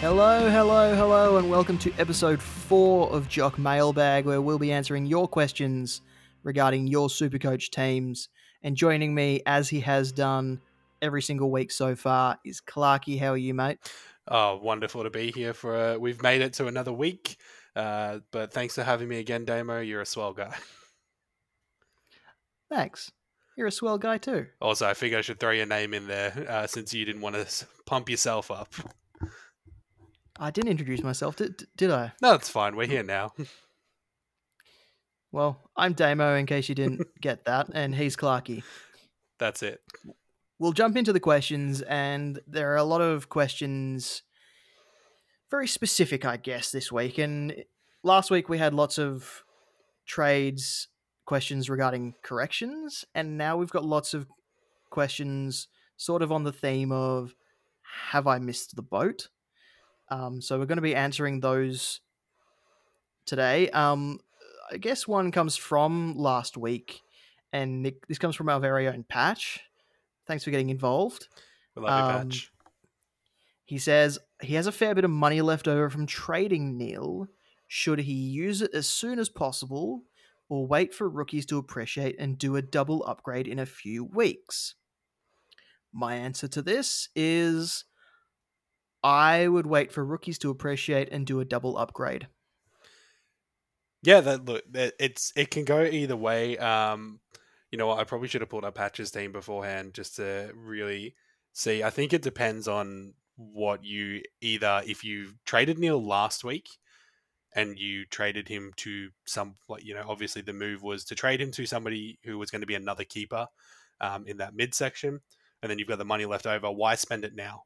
Hello, and welcome to episode 4 of Jock Mailbag, where we'll be answering your questions regarding your Supercoach teams. And joining me, as he has done every single week so far, is Clarky. How are you, mate? Oh, wonderful to be here. We've made it to another week, but thanks for having me again, Damo. You're a swell guy. Thanks. You're a swell guy too. Also, I figure I should throw your name in there since you didn't want to pump yourself up. I didn't introduce myself, did I? No, it's fine. We're here now. Well, I'm Damo, in case you didn't get that, and he's Clarky. That's it. We'll jump into the questions, and there are a lot of questions, very specific, I guess, this week. And last week we had lots of trades questions regarding corrections, and now we've got lots of questions sort of on the theme of, have I missed the boat? So we're going to be answering those today. I guess one comes from last week, and this comes from our very own Patch. Thanks for getting involved. We love you, Patch. He says he has a fair bit of money left over from trading Neil. Should he use it as soon as possible, or wait for rookies to appreciate and do a double upgrade in a few weeks? My answer to this is I would wait for rookies to appreciate and do a double upgrade. Yeah, it can go either way. You know what? I probably should have pulled up Patch's team beforehand just to really see. I think it depends on what you if you traded Neil last week, and you traded him to obviously the move was to trade him to somebody who was going to be another keeper in that midsection, and then you've got the money left over. Why spend it now?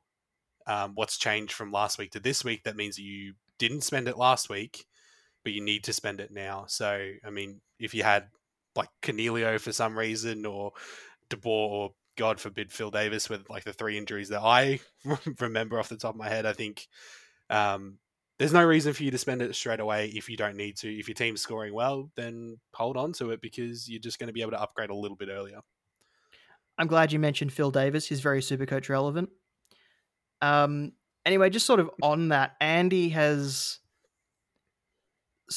What's changed from last week to this week? That means you didn't spend it last week, but you need to spend it now. So, I mean, if you had like Cornelio for some reason, or DeBoer, or God forbid, Phil Davis with like the 3 injuries that I remember off the top of my head, I think, there's no reason for you to spend it straight away if you don't need to. If your team's scoring well, then hold on to it because you're just going to be able to upgrade a little bit earlier. I'm glad you mentioned Phil Davis. He's very Supercoach relevant. Anyway, just sort of on that, Andy has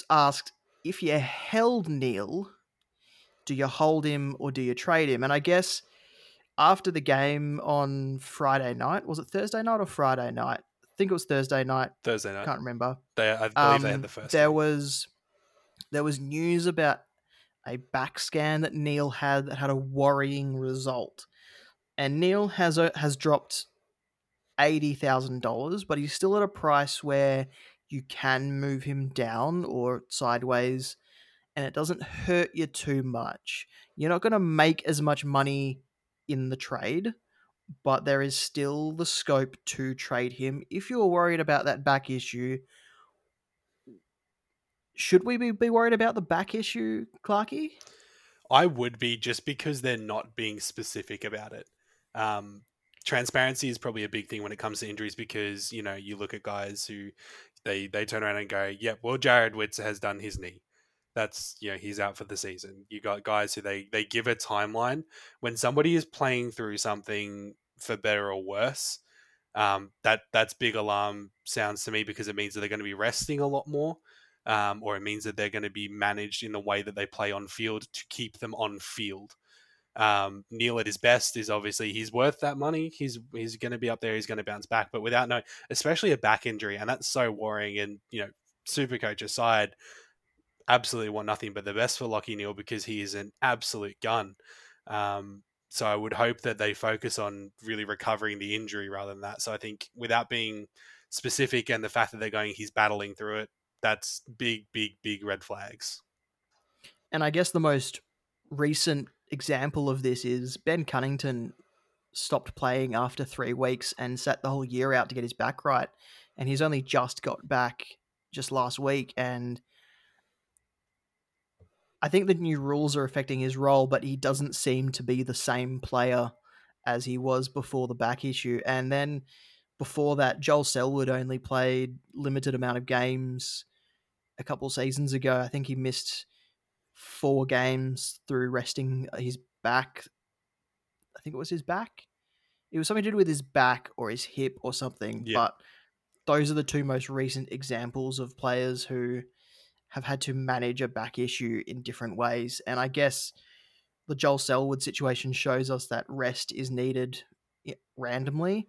asked, if you held Neil, do you hold him or do you trade him? And I guess after the game on Friday night, was it Thursday night or Friday night? I think it was Thursday night. Can't remember. I believe they had the first. There was news about a back scan that Neil had that had a worrying result, and Neil has dropped $80,000, but he's still at a price where you can move him down or sideways, and it doesn't hurt you too much. You're not going to make as much money in the trade, but there is still the scope to trade him. If you're worried about that back issue, should we be worried about the back issue, Clarky? I would be, just because they're not being specific about it. Transparency is probably a big thing when it comes to injuries because, you know, you look at guys who they turn around and go, yeah, well, Jared Witz has done his knee. That's, you know, he's out for the season. You got guys who they give a timeline. When somebody is playing through something for better or worse, that's big alarm sounds to me because it means that they're going to be resting a lot more, or it means that they're going to be managed in the way that they play on field to keep them on field. Neil at his best is obviously he's worth that money. He's going to be up there. He's going to bounce back, but without especially a back injury, and that's so worrying. And you know, Supercoach aside, absolutely want nothing but the best for Lockie Neal because he is an absolute gun. So I would hope that they focus on really recovering the injury rather than that. So I think without being specific and the fact that they're going, he's battling through it, that's big, big, big red flags. And I guess the most recent example of this is Ben Cunnington stopped playing after 3 weeks and sat the whole year out to get his back right. And he's only just got back just last week, and I think the new rules are affecting his role, but he doesn't seem to be the same player as he was before the back issue. And then before that, Joel Selwood only played limited amount of games a couple seasons ago. I think he missed 4 games through resting his back. I think it was his back. It was something to do with his back or his hip or something. Yeah. But those are the two most recent examples of players who have had to manage a back issue in different ways. And I guess the Joel Selwood situation shows us that rest is needed randomly,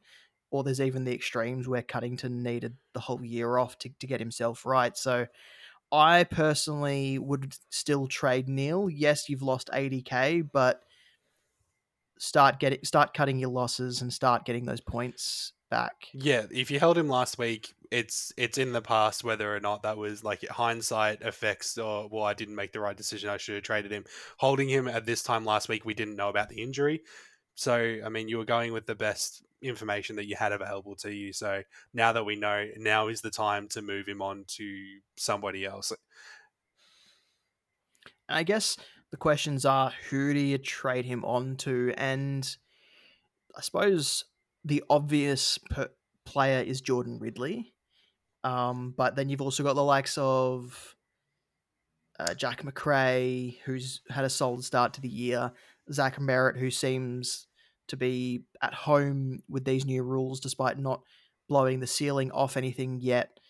or there's even the extremes where Cunnington needed the whole year off to get himself right. So I personally would still trade Neil. Yes, you've lost 80K, but start cutting your losses and start getting those points back. Yeah, if you held him last week, it's in the past, whether or not that was like hindsight effects or, well, I didn't make the right decision, I should have traded him. Holding him at this time last week, we didn't know about the injury. So, I mean, you were going with the best information that you had available to you. So now that we know, now is the time to move him on to somebody else. I guess the questions are, who do you trade him on to? And I suppose the obvious player is Jordan Ridley. But then you've also got the likes of Jack McRae, who's had a solid start to the year. Zach Merrett, who seems to be at home with these new rules, despite not blowing the ceiling off anything yet.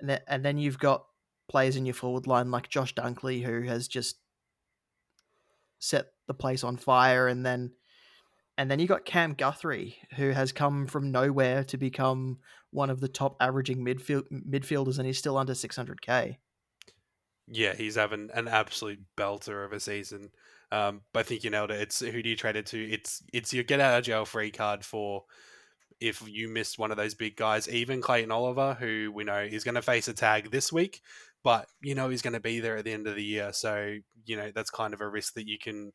And then you've got players in your forward line like Josh Dunkley, who has just set the place on fire. And then you got Cam Guthrie, who has come from nowhere to become one of the top averaging midfielders, and he's still under 600K. Yeah, he's having an absolute belter of a season. But I think you nailed it. It's who do you trade it to? It's your get out of jail free card for if you missed one of those big guys, even Clayton Oliver, who we know is going to face a tag this week, but you know he's going to be there at the end of the year. So, you know, that's kind of a risk that you can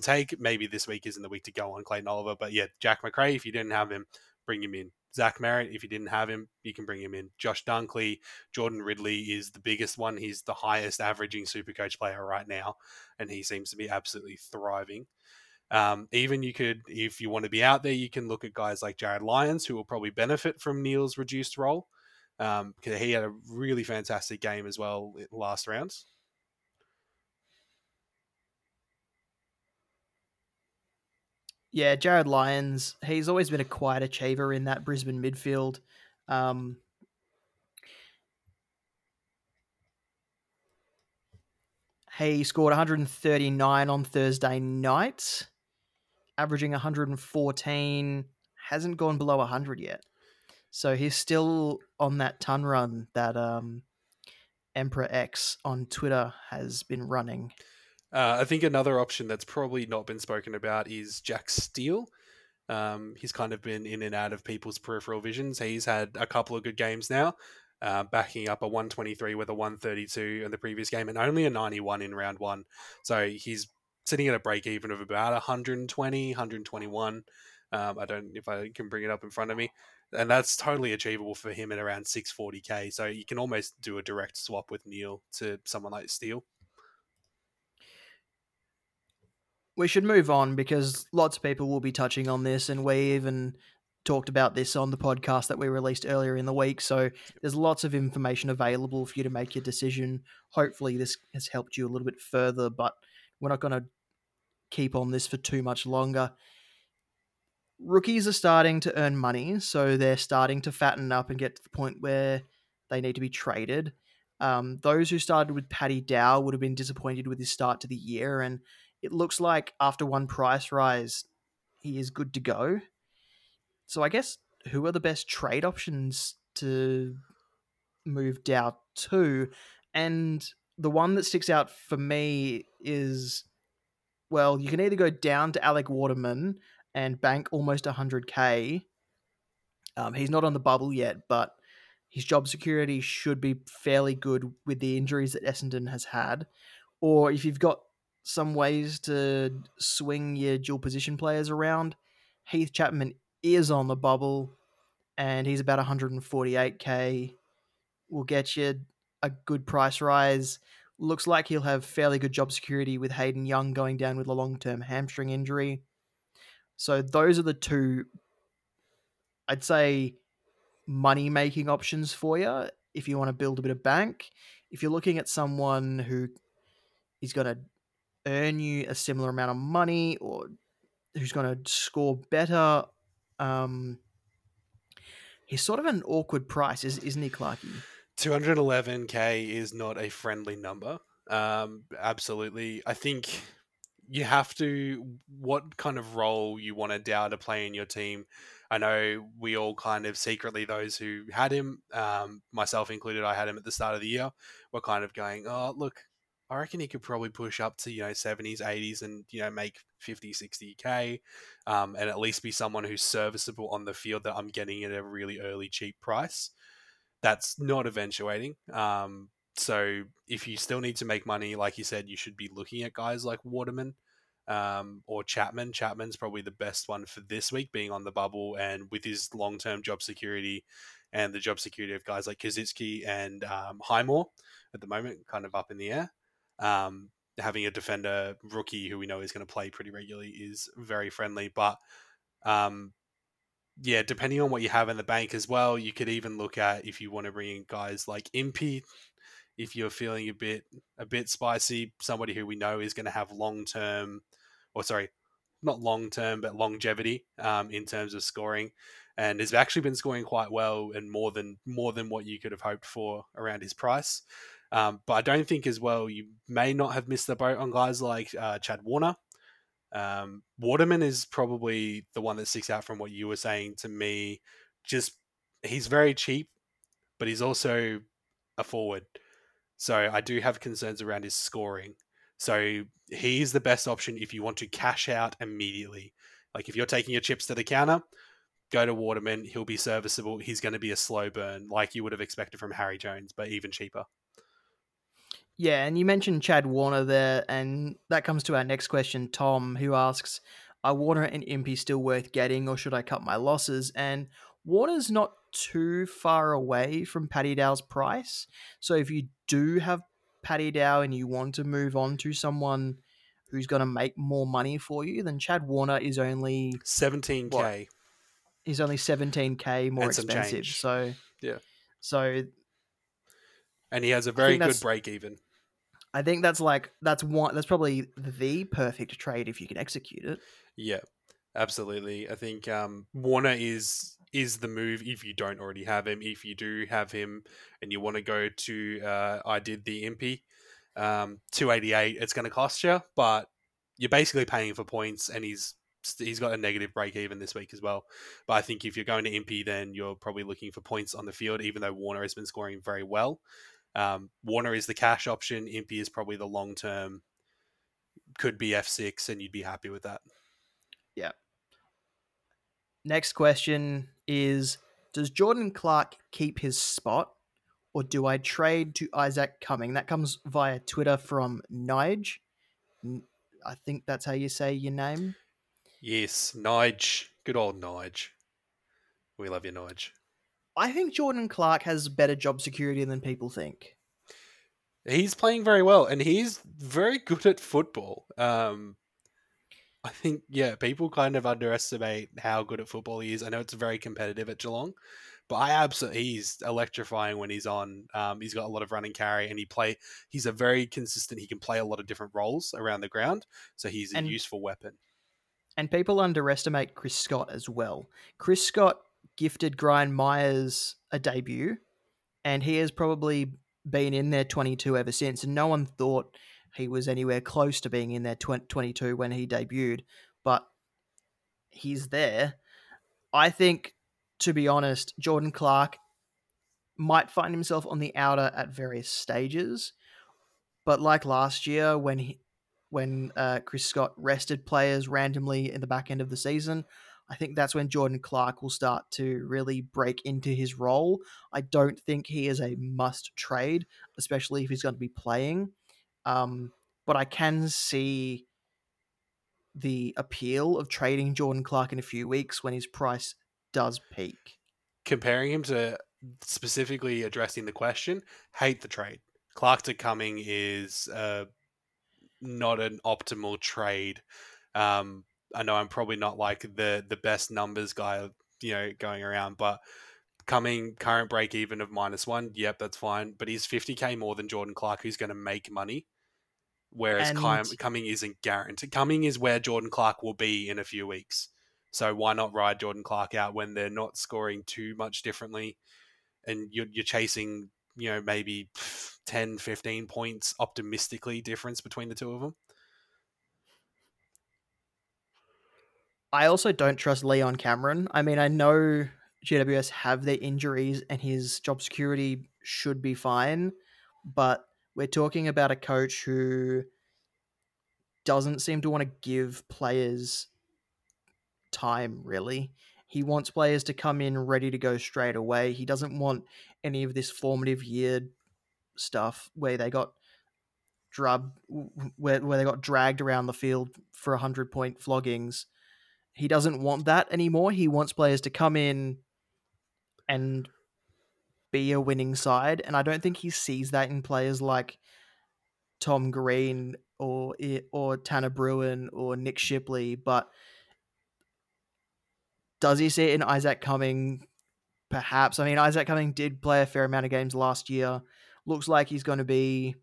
take. Maybe this week isn't the week to go on Clayton Oliver, but yeah, Jack McRae, if you didn't have him, bring him in. Zach Merrett, if you didn't have him, you can bring him in. Josh Dunkley, Jordan Ridley is the biggest one. He's the highest averaging Supercoach player right now, and he seems to be absolutely thriving. Even you could, if you want to be out there, you can look at guys like Jared Lyons, who will probably benefit from Neil's reduced role, because he had a really fantastic game as well last round. Yeah, Jared Lyons, he's always been a quiet achiever in that Brisbane midfield. He scored 139 on Thursday night, averaging 114, hasn't gone below 100 yet. So he's still on that ton run that Emperor X on Twitter has been running. I think another option that's probably not been spoken about is Jack Steele. He's kind of been in and out of people's peripheral visions. He's had a couple of good games now, backing up a 123 with a 132 in the previous game and only a 91 in round one. So he's sitting at a break even of about 120, 121. I don't know if I can bring it up in front of me. And that's totally achievable for him at around 640K. So you can almost do a direct swap with Neil to someone like Steele. We should move on because lots of people will be touching on this, and we even talked about this on the podcast that we released earlier in the week. So there's lots of information available for you to make your decision. Hopefully this has helped you a little bit further, but we're not going to keep on this for too much longer. Rookies are starting to earn money, so they're starting to fatten up and get to the point where they need to be traded. Those who started with Paddy Dow would have been disappointed with his start to the year, and it looks like after one price rise, he is good to go. So I guess who are the best trade options to move Dow to? And the one that sticks out for me is, well, you can either go down to Alec Waterman and bank almost 100K. He's not on the bubble yet, but his job security should be fairly good with the injuries that Essendon has had. Or if you've got some ways to swing your dual position players around, Heath Chapman is on the bubble and he's about 148K. Will get you a good price rise. Looks like he'll have fairly good job security with Hayden Young going down with a long-term hamstring injury. So those are the two, I'd say, money-making options for you if you want to build a bit of bank. If you're looking at someone who is going to earn you a similar amount of money or who's going to score better, He's sort of an awkward price, isn't he, Clarkie? 211K is not a friendly number. Absolutely. I think you have to, what kind of role you want a Dow to play in your team. I know we all kind of secretly, those who had him, myself included, I had him at the start of the year, were kind of going, oh, look, I reckon he could probably push up to, 70s, 80s and, make 50, 60K and at least be someone who's serviceable on the field that I'm getting at a really early cheap price. That's not eventuating. So if you still need to make money, like you said, you should be looking at guys like Waterman or Chapman. Chapman's probably the best one for this week, being on the bubble and with his long-term job security and the job security of guys like Kaczynski and Highmore at the moment, kind of up in the air. Having a defender rookie who we know is going to play pretty regularly is very friendly, but depending on what you have in the bank as well, you could even look at if you want to bring in guys like Impy, if you're feeling a bit spicy, somebody who we know is going to have longevity in terms of scoring, and has actually been scoring quite well and more than what you could have hoped for around his price. But I don't think as well, you may not have missed the boat on guys like Chad Warner. Waterman is probably the one that sticks out from what you were saying to me. Just, he's very cheap, but he's also a forward. So I do have concerns around his scoring. So he's the best option if you want to cash out immediately. Like if you're taking your chips to the counter, go to Waterman. He'll be serviceable. He's going to be a slow burn like you would have expected from Harry Jones, but even cheaper. Yeah, and you mentioned Chad Warner there, and that comes to our next question, Tom, who asks, are Warner and Impy still worth getting, or should I cut my losses? And Warner's not too far away from Paddy Dow's price, so if you do have Paddy Dow and you want to move on to someone who's going to make more money for you, then Chad Warner is only 17K. What? He's only 17K more expensive. So yeah, so. And he has a very good break even. I think that's probably the perfect trade if you can execute it. Yeah, absolutely. I think Warner is the move if you don't already have him. If you do have him and you want to go to, I did the Impy, 288, it's going to cost you, but you're basically paying for points, and he's got a negative break even this week as well. But I think if you're going to Impy, then you're probably looking for points on the field, even though Warner has been scoring very well. Warner is the cash option. Impy is probably the long term, could be F6, and you'd be happy with that. Yeah. Next question is, does Jordan Clark keep his spot, or do I trade to Isaac Cumming? That comes via Twitter from Nige. I think that's how you say your name. Yes, Nige. Good old Nige. We love you, Nige. I think Jordan Clark has better job security than people think. He's playing very well, and he's very good at football. I think, people kind of underestimate how good at football he is. I know it's very competitive at Geelong, but he's electrifying when he's on. He's got a lot of run and carry, and he's a very consistent. He can play a lot of different roles around the ground, so he's a useful weapon. And people underestimate Chris Scott as well. Chris Scott gifted Grind Myers a debut, and he has probably been in their 22 ever since, and no one thought he was anywhere close to being in their 22 when he debuted, but he's there. I think, to be honest, Jordan Clark might find himself on the outer at various stages, but like last year when Chris Scott rested players randomly in the back end of the season, I think that's when Jordan Clark will start to really break into his role. I don't think he is a must trade, especially if he's going to be playing. But I can see the appeal of trading Jordan Clark in a few weeks when his price does peak. Comparing him to, specifically addressing the question, hate the trade. Clark to Cumming is not an optimal trade. I know I'm probably not like the best numbers guy, going around, but Cumming, current break even of -1. Yep, that's fine. But he's 50K more than Jordan Clark, who's going to make money. Whereas Cumming isn't guaranteed. Cumming is where Jordan Clark will be in a few weeks. So why not ride Jordan Clark out when they're not scoring too much differently and you're chasing, you know, maybe 10, 15 points optimistically difference between the two of them? I also don't trust Leon Cameron. I mean, I know GWS have their injuries and his job security should be fine, but we're talking about a coach who doesn't seem to want to give players time, really. He wants players to come in ready to go straight away. He doesn't want any of this formative year stuff where they got dragged around the field for 100-point floggings. He doesn't want that anymore. He wants players to come in and be a winning side. And I don't think he sees that in players like Tom Green or Tanner Bruin or Nick Shipley. But does he see it in Isaac Cumming? Perhaps. I mean, Isaac Cumming did play a fair amount of games last year. Looks like he's going to be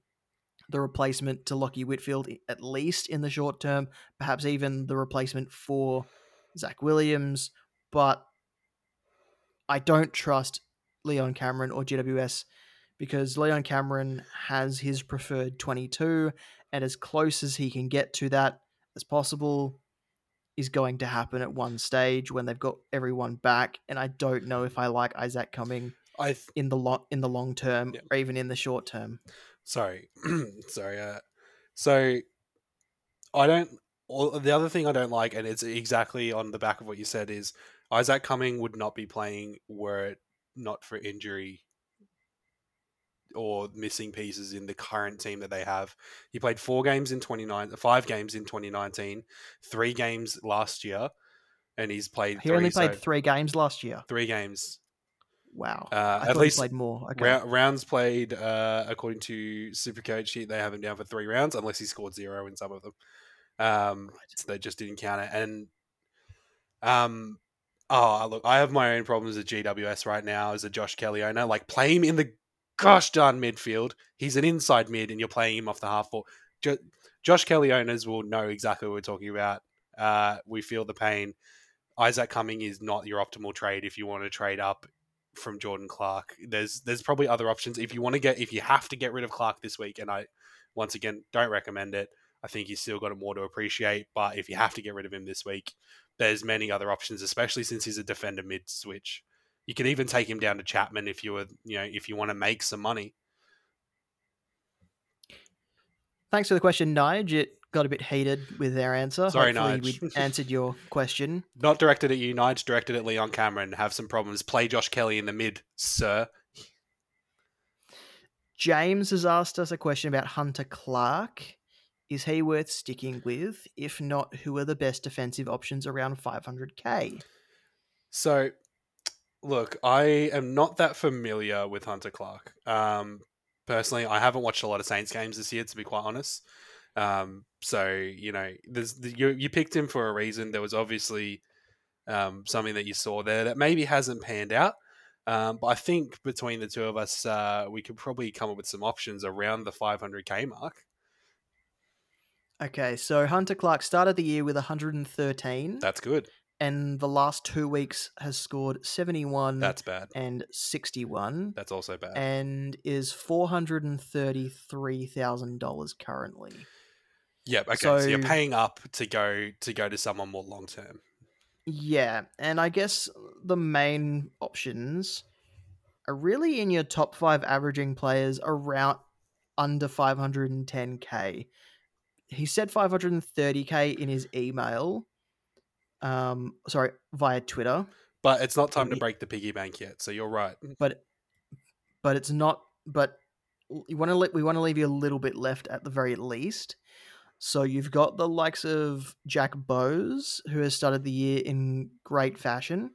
the replacement to Lockie Whitfield, at least in the short term, perhaps even the replacement for Zach Williams, but I don't trust Leon Cameron or GWS because Leon Cameron has his preferred 22 and as close as he can get to that as possible is going to happen at one stage when they've got everyone back. And I don't know if I like Isaac Cumming in the long term or even in the short term. So I don't... The other thing I don't like, and it's exactly on the back of what you said, is Isaac Cumming would not be playing were it not for injury or missing pieces in the current team that they have. He played 5 games in 2019, 3 games last year, and he's played... He only played 3 games last year. 3 games. Wow. At least he played more. Okay. Rounds played, according to Supercoach, they have him down for 3 rounds, unless he scored 0 in some of them. Right. So they just didn't count it. And look, I have my own problems with GWS right now as a Josh Kelly owner. Like, play him in the gosh darn midfield. He's an inside mid and you're playing him off the half forward. Josh Kelly owners will know exactly what we're talking about. We feel the pain. Isaac Cumming is not your optimal trade if you want to trade up from Jordan Clark. There's probably other options if you want to get rid of Clark this week, and I once again don't recommend it. I think he's still got more to appreciate, but if you have to get rid of him this week, there's many other options, especially since he's a defender mid switch. You can even take him down to Chapman if you want to make some money. Thanks for the question, Nige. It got a bit heated with their answer. Sorry, Nige. We answered your question. Not directed at you, Nige. Directed at Leon Cameron. Have some problems. Play Josh Kelly in the mid, sir. James has asked us a question about Hunter Clark. Is he worth sticking with? If not, who are the best defensive options around 500K? So, look, I am not that familiar with Hunter Clark. Personally, I haven't watched a lot of Saints games this year, to be quite honest. So, you know, you picked him for a reason. There was obviously something that you saw there that maybe hasn't panned out. But I think between the two of us, we could probably come up with some options around the 500K mark. Okay, so Hunter Clark started the year with 113. That's good. And the last 2 weeks has scored 71. That's bad. And 61. That's also bad. And is $433,000 currently. Yep. Okay. So you're paying up to go to someone more long term. Yeah, and I guess the main options are really in your top 5 averaging players around under 510K. He said 530K in his email. Via Twitter. But it's not time to break the piggy bank yet, so you're right. But it's not. But we want to leave you a little bit left at the very least. So you've got the likes of Jack Bowes, who has started the year in great fashion.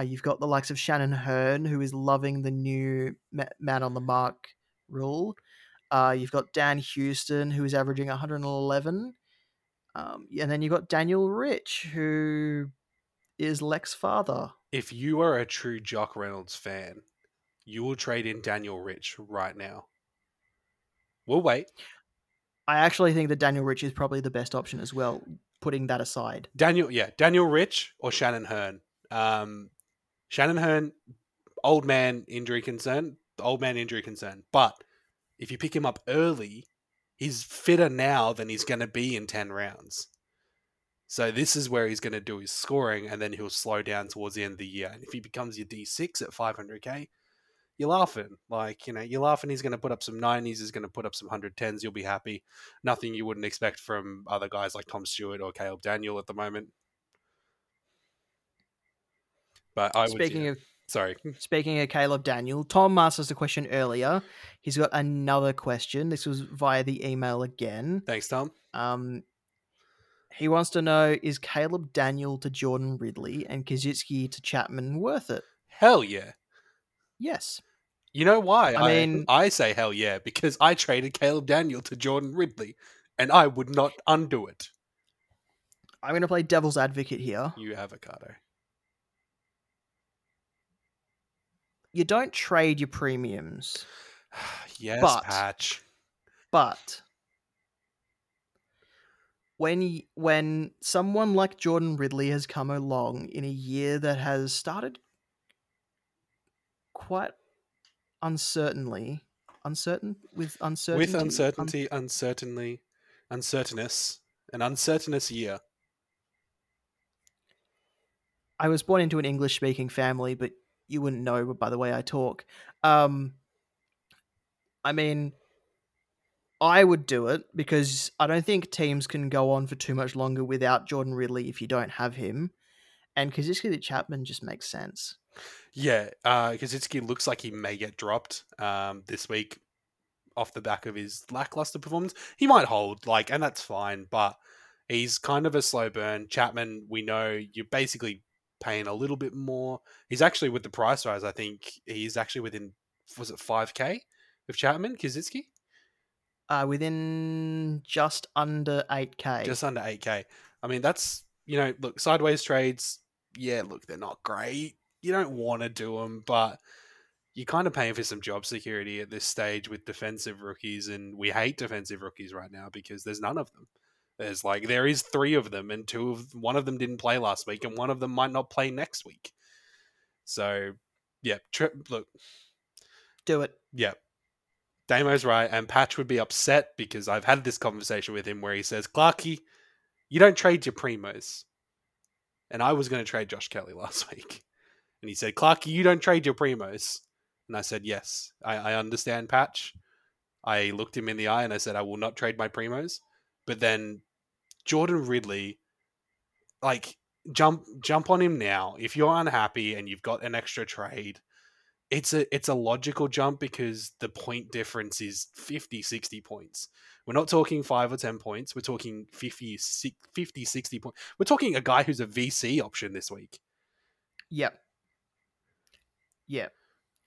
You've got the likes of Shannon Hurn, who is loving the new man on the mark rule. You've got Dan Houston, who is averaging 111. And then you've got Daniel Rich, who is Lex's father. If you are a true Jock Reynolds fan, you will trade in Daniel Rich right now. We'll wait. I actually think that Daniel Rich is probably the best option as well. putting that aside. Daniel Rich or Shannon Hurn. Shannon Hurn, old man injury concern. But if you pick him up early, he's fitter now than he's going to be in 10 rounds. So this is where he's going to do his scoring, and then he'll slow down towards the end of the year. And if he becomes your D6 at 500K, you're laughing. He's going to put up some 90s. He's going to put up some 110s. You'll be happy. Nothing you wouldn't expect from other guys like Tom Stewart or Caleb Daniel at the moment. But I Speaking of Caleb Daniel, Tom asked us a question earlier. He's got another question. This was via the email again. Thanks, Tom. He wants to know, is Caleb Daniel to Jordan Ridley and Kaczynski to Chapman worth it? Hell yeah. Yes. You know why? I say hell yeah, because I traded Caleb Daniel to Jordan Ridley and I would not undo it. I'm going to play devil's advocate here. You avocado. You don't trade your premiums. Yes, Patch. But when someone like Jordan Ridley has come along in a year that has started quite uncertainly, year. I was born into an English-speaking family, but you wouldn't know by the way I talk. I would do it because I don't think teams can go on for too much longer without Jordan Ridley if you don't have him. And Kaczynski to Chapman just makes sense. Yeah, Kaczynski looks like he may get dropped this week off the back of his lackluster performance. He might hold, and that's fine, but he's kind of a slow burn. Chapman, we know you're basically paying a little bit more. He's actually, with the price rise, I think he's actually within, was it 5K of Chapman, Kaczynski? Within just under 8K. That's, look, sideways trades. Yeah, look, they're not great. You don't want to do them, but you're kind of paying for some job security at this stage with defensive rookies. And we hate defensive rookies right now because there's none of them. There's there is three of them, and one of them didn't play last week and one of them might not play next week. So yeah, look, do it. Yeah. Damo's right, and Patch would be upset because I've had this conversation with him where he says, Clarkie, you don't trade your primos. And I was going to trade Josh Kelly last week. And he said, Clarkie, you don't trade your primos. And I said, yes, I understand, Patch. I looked him in the eye and I said, I will not trade my primos. But then Jordan Ridley, jump on him now. If you're unhappy and you've got an extra trade, It's a logical jump because the point difference is 50, 60 points. We're not talking 5 or 10 points. We're talking 50, 60 points. We're talking a guy who's a VC option this week. Yep. Yep.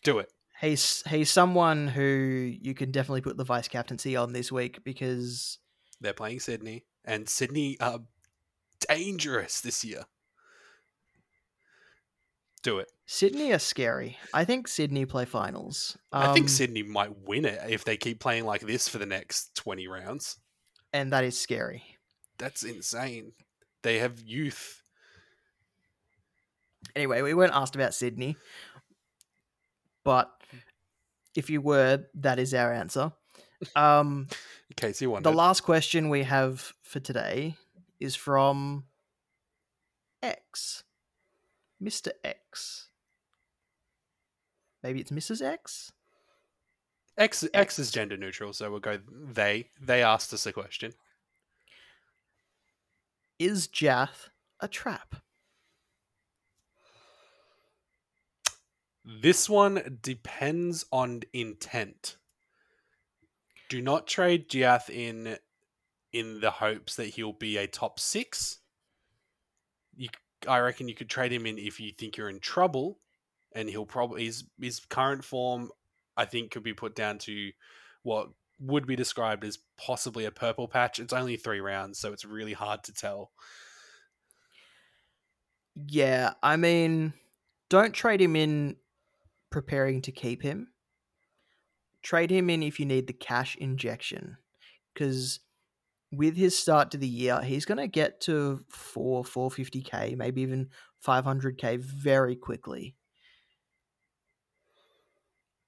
Do it. He's someone who you can definitely put the vice captaincy on this week because they're playing Sydney, and Sydney are dangerous this year. Do it. Sydney are scary. I think Sydney play finals. I think Sydney might win it if they keep playing like this for the next 20 rounds. And that is scary. That's insane. They have youth. Anyway, we weren't asked about Sydney, but if you were, that is our answer. In case you wondered. The last question we have for today is from X. Mr. X. Maybe it's Mrs. X? X is gender neutral, so we'll go they. They asked us a question. Is Jath a trap? This one depends on intent. Do not trade Jath in the hopes that he'll be a top 6. I reckon you could trade him in if you think you're in trouble, and he'll probably his current form, I think, could be put down to what would be described as possibly a purple patch. It's only 3 rounds, so it's really hard to tell. Yeah, don't trade him in preparing to keep him. Trade him in if you need the cash injection, because with his start to the year, he's going to get to 450K, maybe even 500K very quickly.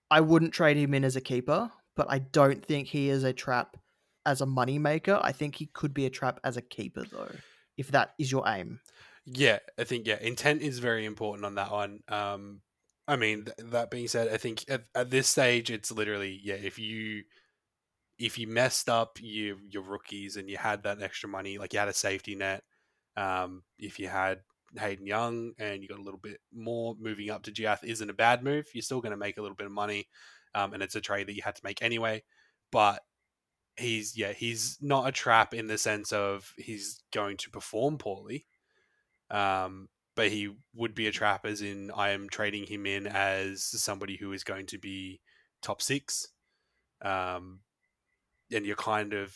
I wouldn't trade him in as a keeper, but I don't think he is a trap as a moneymaker. I think he could be a trap as a keeper, though, if that is your aim. Yeah, I think, yeah, intent is very important on that one. I mean, that being said, I think at this stage, it's literally, yeah, if you messed up your rookies and you had that extra money, like you had a safety net, if you had Hayden Young and you got a little bit more, moving up to Giath isn't a bad move. You're still going to make a little bit of money, and it's a trade that you had to make anyway. But he's not a trap in the sense of he's going to perform poorly, but he would be a trap as in I am trading him in as somebody who is going to be top six, and you're kind of,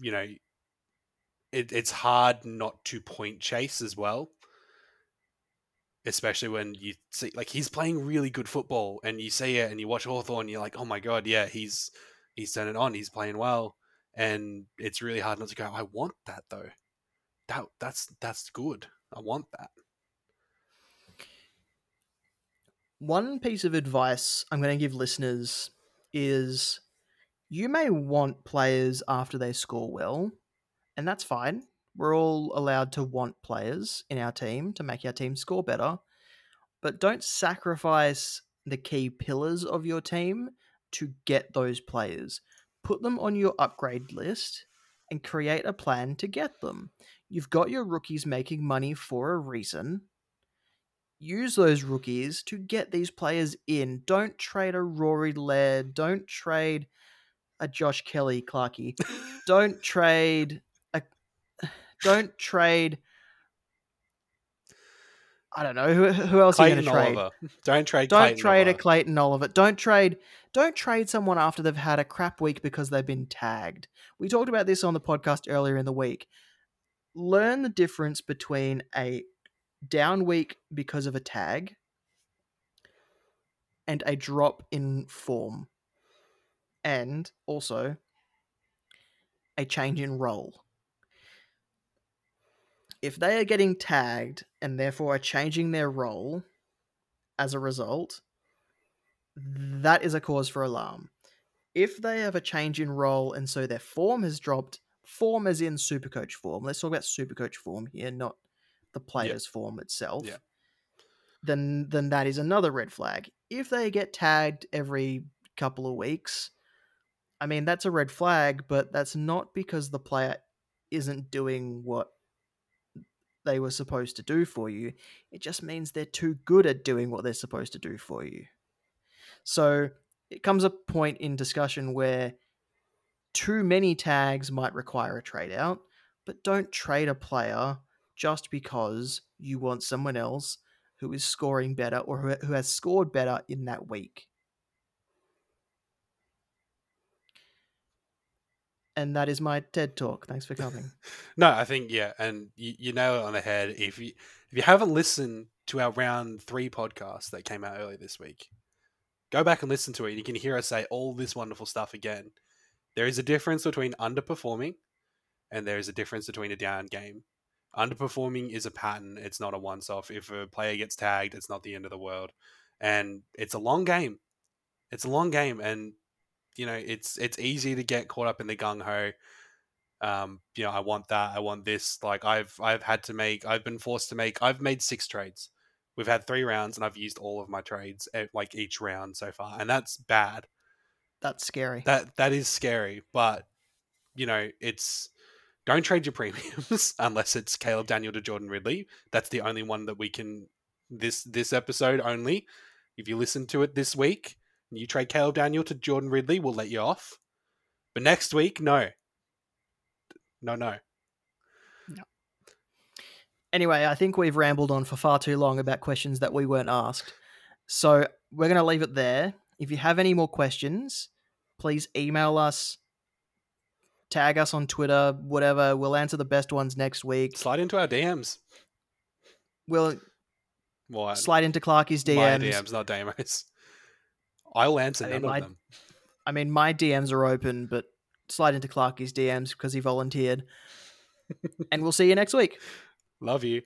you know, it's hard not to point chase as well, especially when you see, like, he's playing really good football and you see it and you watch Hawthorn, you're like, oh my God, yeah, he's turned it on. He's playing well. And it's really hard not to go, I want that though. That's good. I want that. One piece of advice I'm going to give listeners is, you may want players after they score well, and that's fine. We're all allowed to want players in our team to make our team score better, but don't sacrifice the key pillars of your team to get those players. Put them on your upgrade list and create a plan to get them. You've got your rookies making money for a reason. Use those rookies to get these players in. Don't trade a Rory Laird. Don't trade a Josh Kelly, Clarkie. Don't trade. I don't know who else are you going to trade. Oliver. Don't trade Clayton Oliver. A Clayton Oliver. Don't trade someone after they've had a crap week because they've been tagged. We talked about this on the podcast earlier in the week. Learn the difference between a down week because of a tag and a drop in form. And also a change in role. If they are getting tagged and therefore are changing their role as a result, that is a cause for alarm. If they have a change in role and so their form has dropped, form as in Supercoach form, let's talk about Supercoach form here, not the player's form itself, then that is another red flag. If they get tagged every couple of weeks, I mean, that's a red flag, but that's not because the player isn't doing what they were supposed to do for you. It just means they're too good at doing what they're supposed to do for you. So it comes a point in discussion where too many tags might require a trade out, but don't trade a player just because you want someone else who is scoring better or who has scored better in that week. And that is my TED Talk. Thanks for coming. No, I think, yeah, and you nail it on the head. If you haven't listened to our round 3 podcast that came out earlier this week, go back and listen to it. You can hear us say all this wonderful stuff again. There is a difference between underperforming and there is a difference between a down game. Underperforming is a pattern. It's not a once-off. If a player gets tagged, it's not the end of the world. And it's a long game. It's a long game, and you know, it's easy to get caught up in the gung-ho. You know, I want that. I want this. Like, I've made 6 trades. We've had 3 rounds and I've used all of my trades at like each round so far. And that's bad. That's scary. That is scary. But, you know, don't trade your premiums unless it's Caleb Daniel to Jordan Ridley. That's the only one that we can, this episode only. If you listen to it this week, you trade Caleb Daniel to Jordan Ridley, we'll let you off. But next week, no. No. Anyway, I think we've rambled on for far too long about questions that we weren't asked. So we're going to leave it there. If you have any more questions, please email us, tag us on Twitter, whatever. We'll answer the best ones next week. Slide into our DMs. We'll slide into Clarkie's DMs. My DMs, not Damo's. I'll answer none of them. I mean, my DMs are open, but slide into Clarky's DMs because he volunteered. And we'll see you next week. Love you.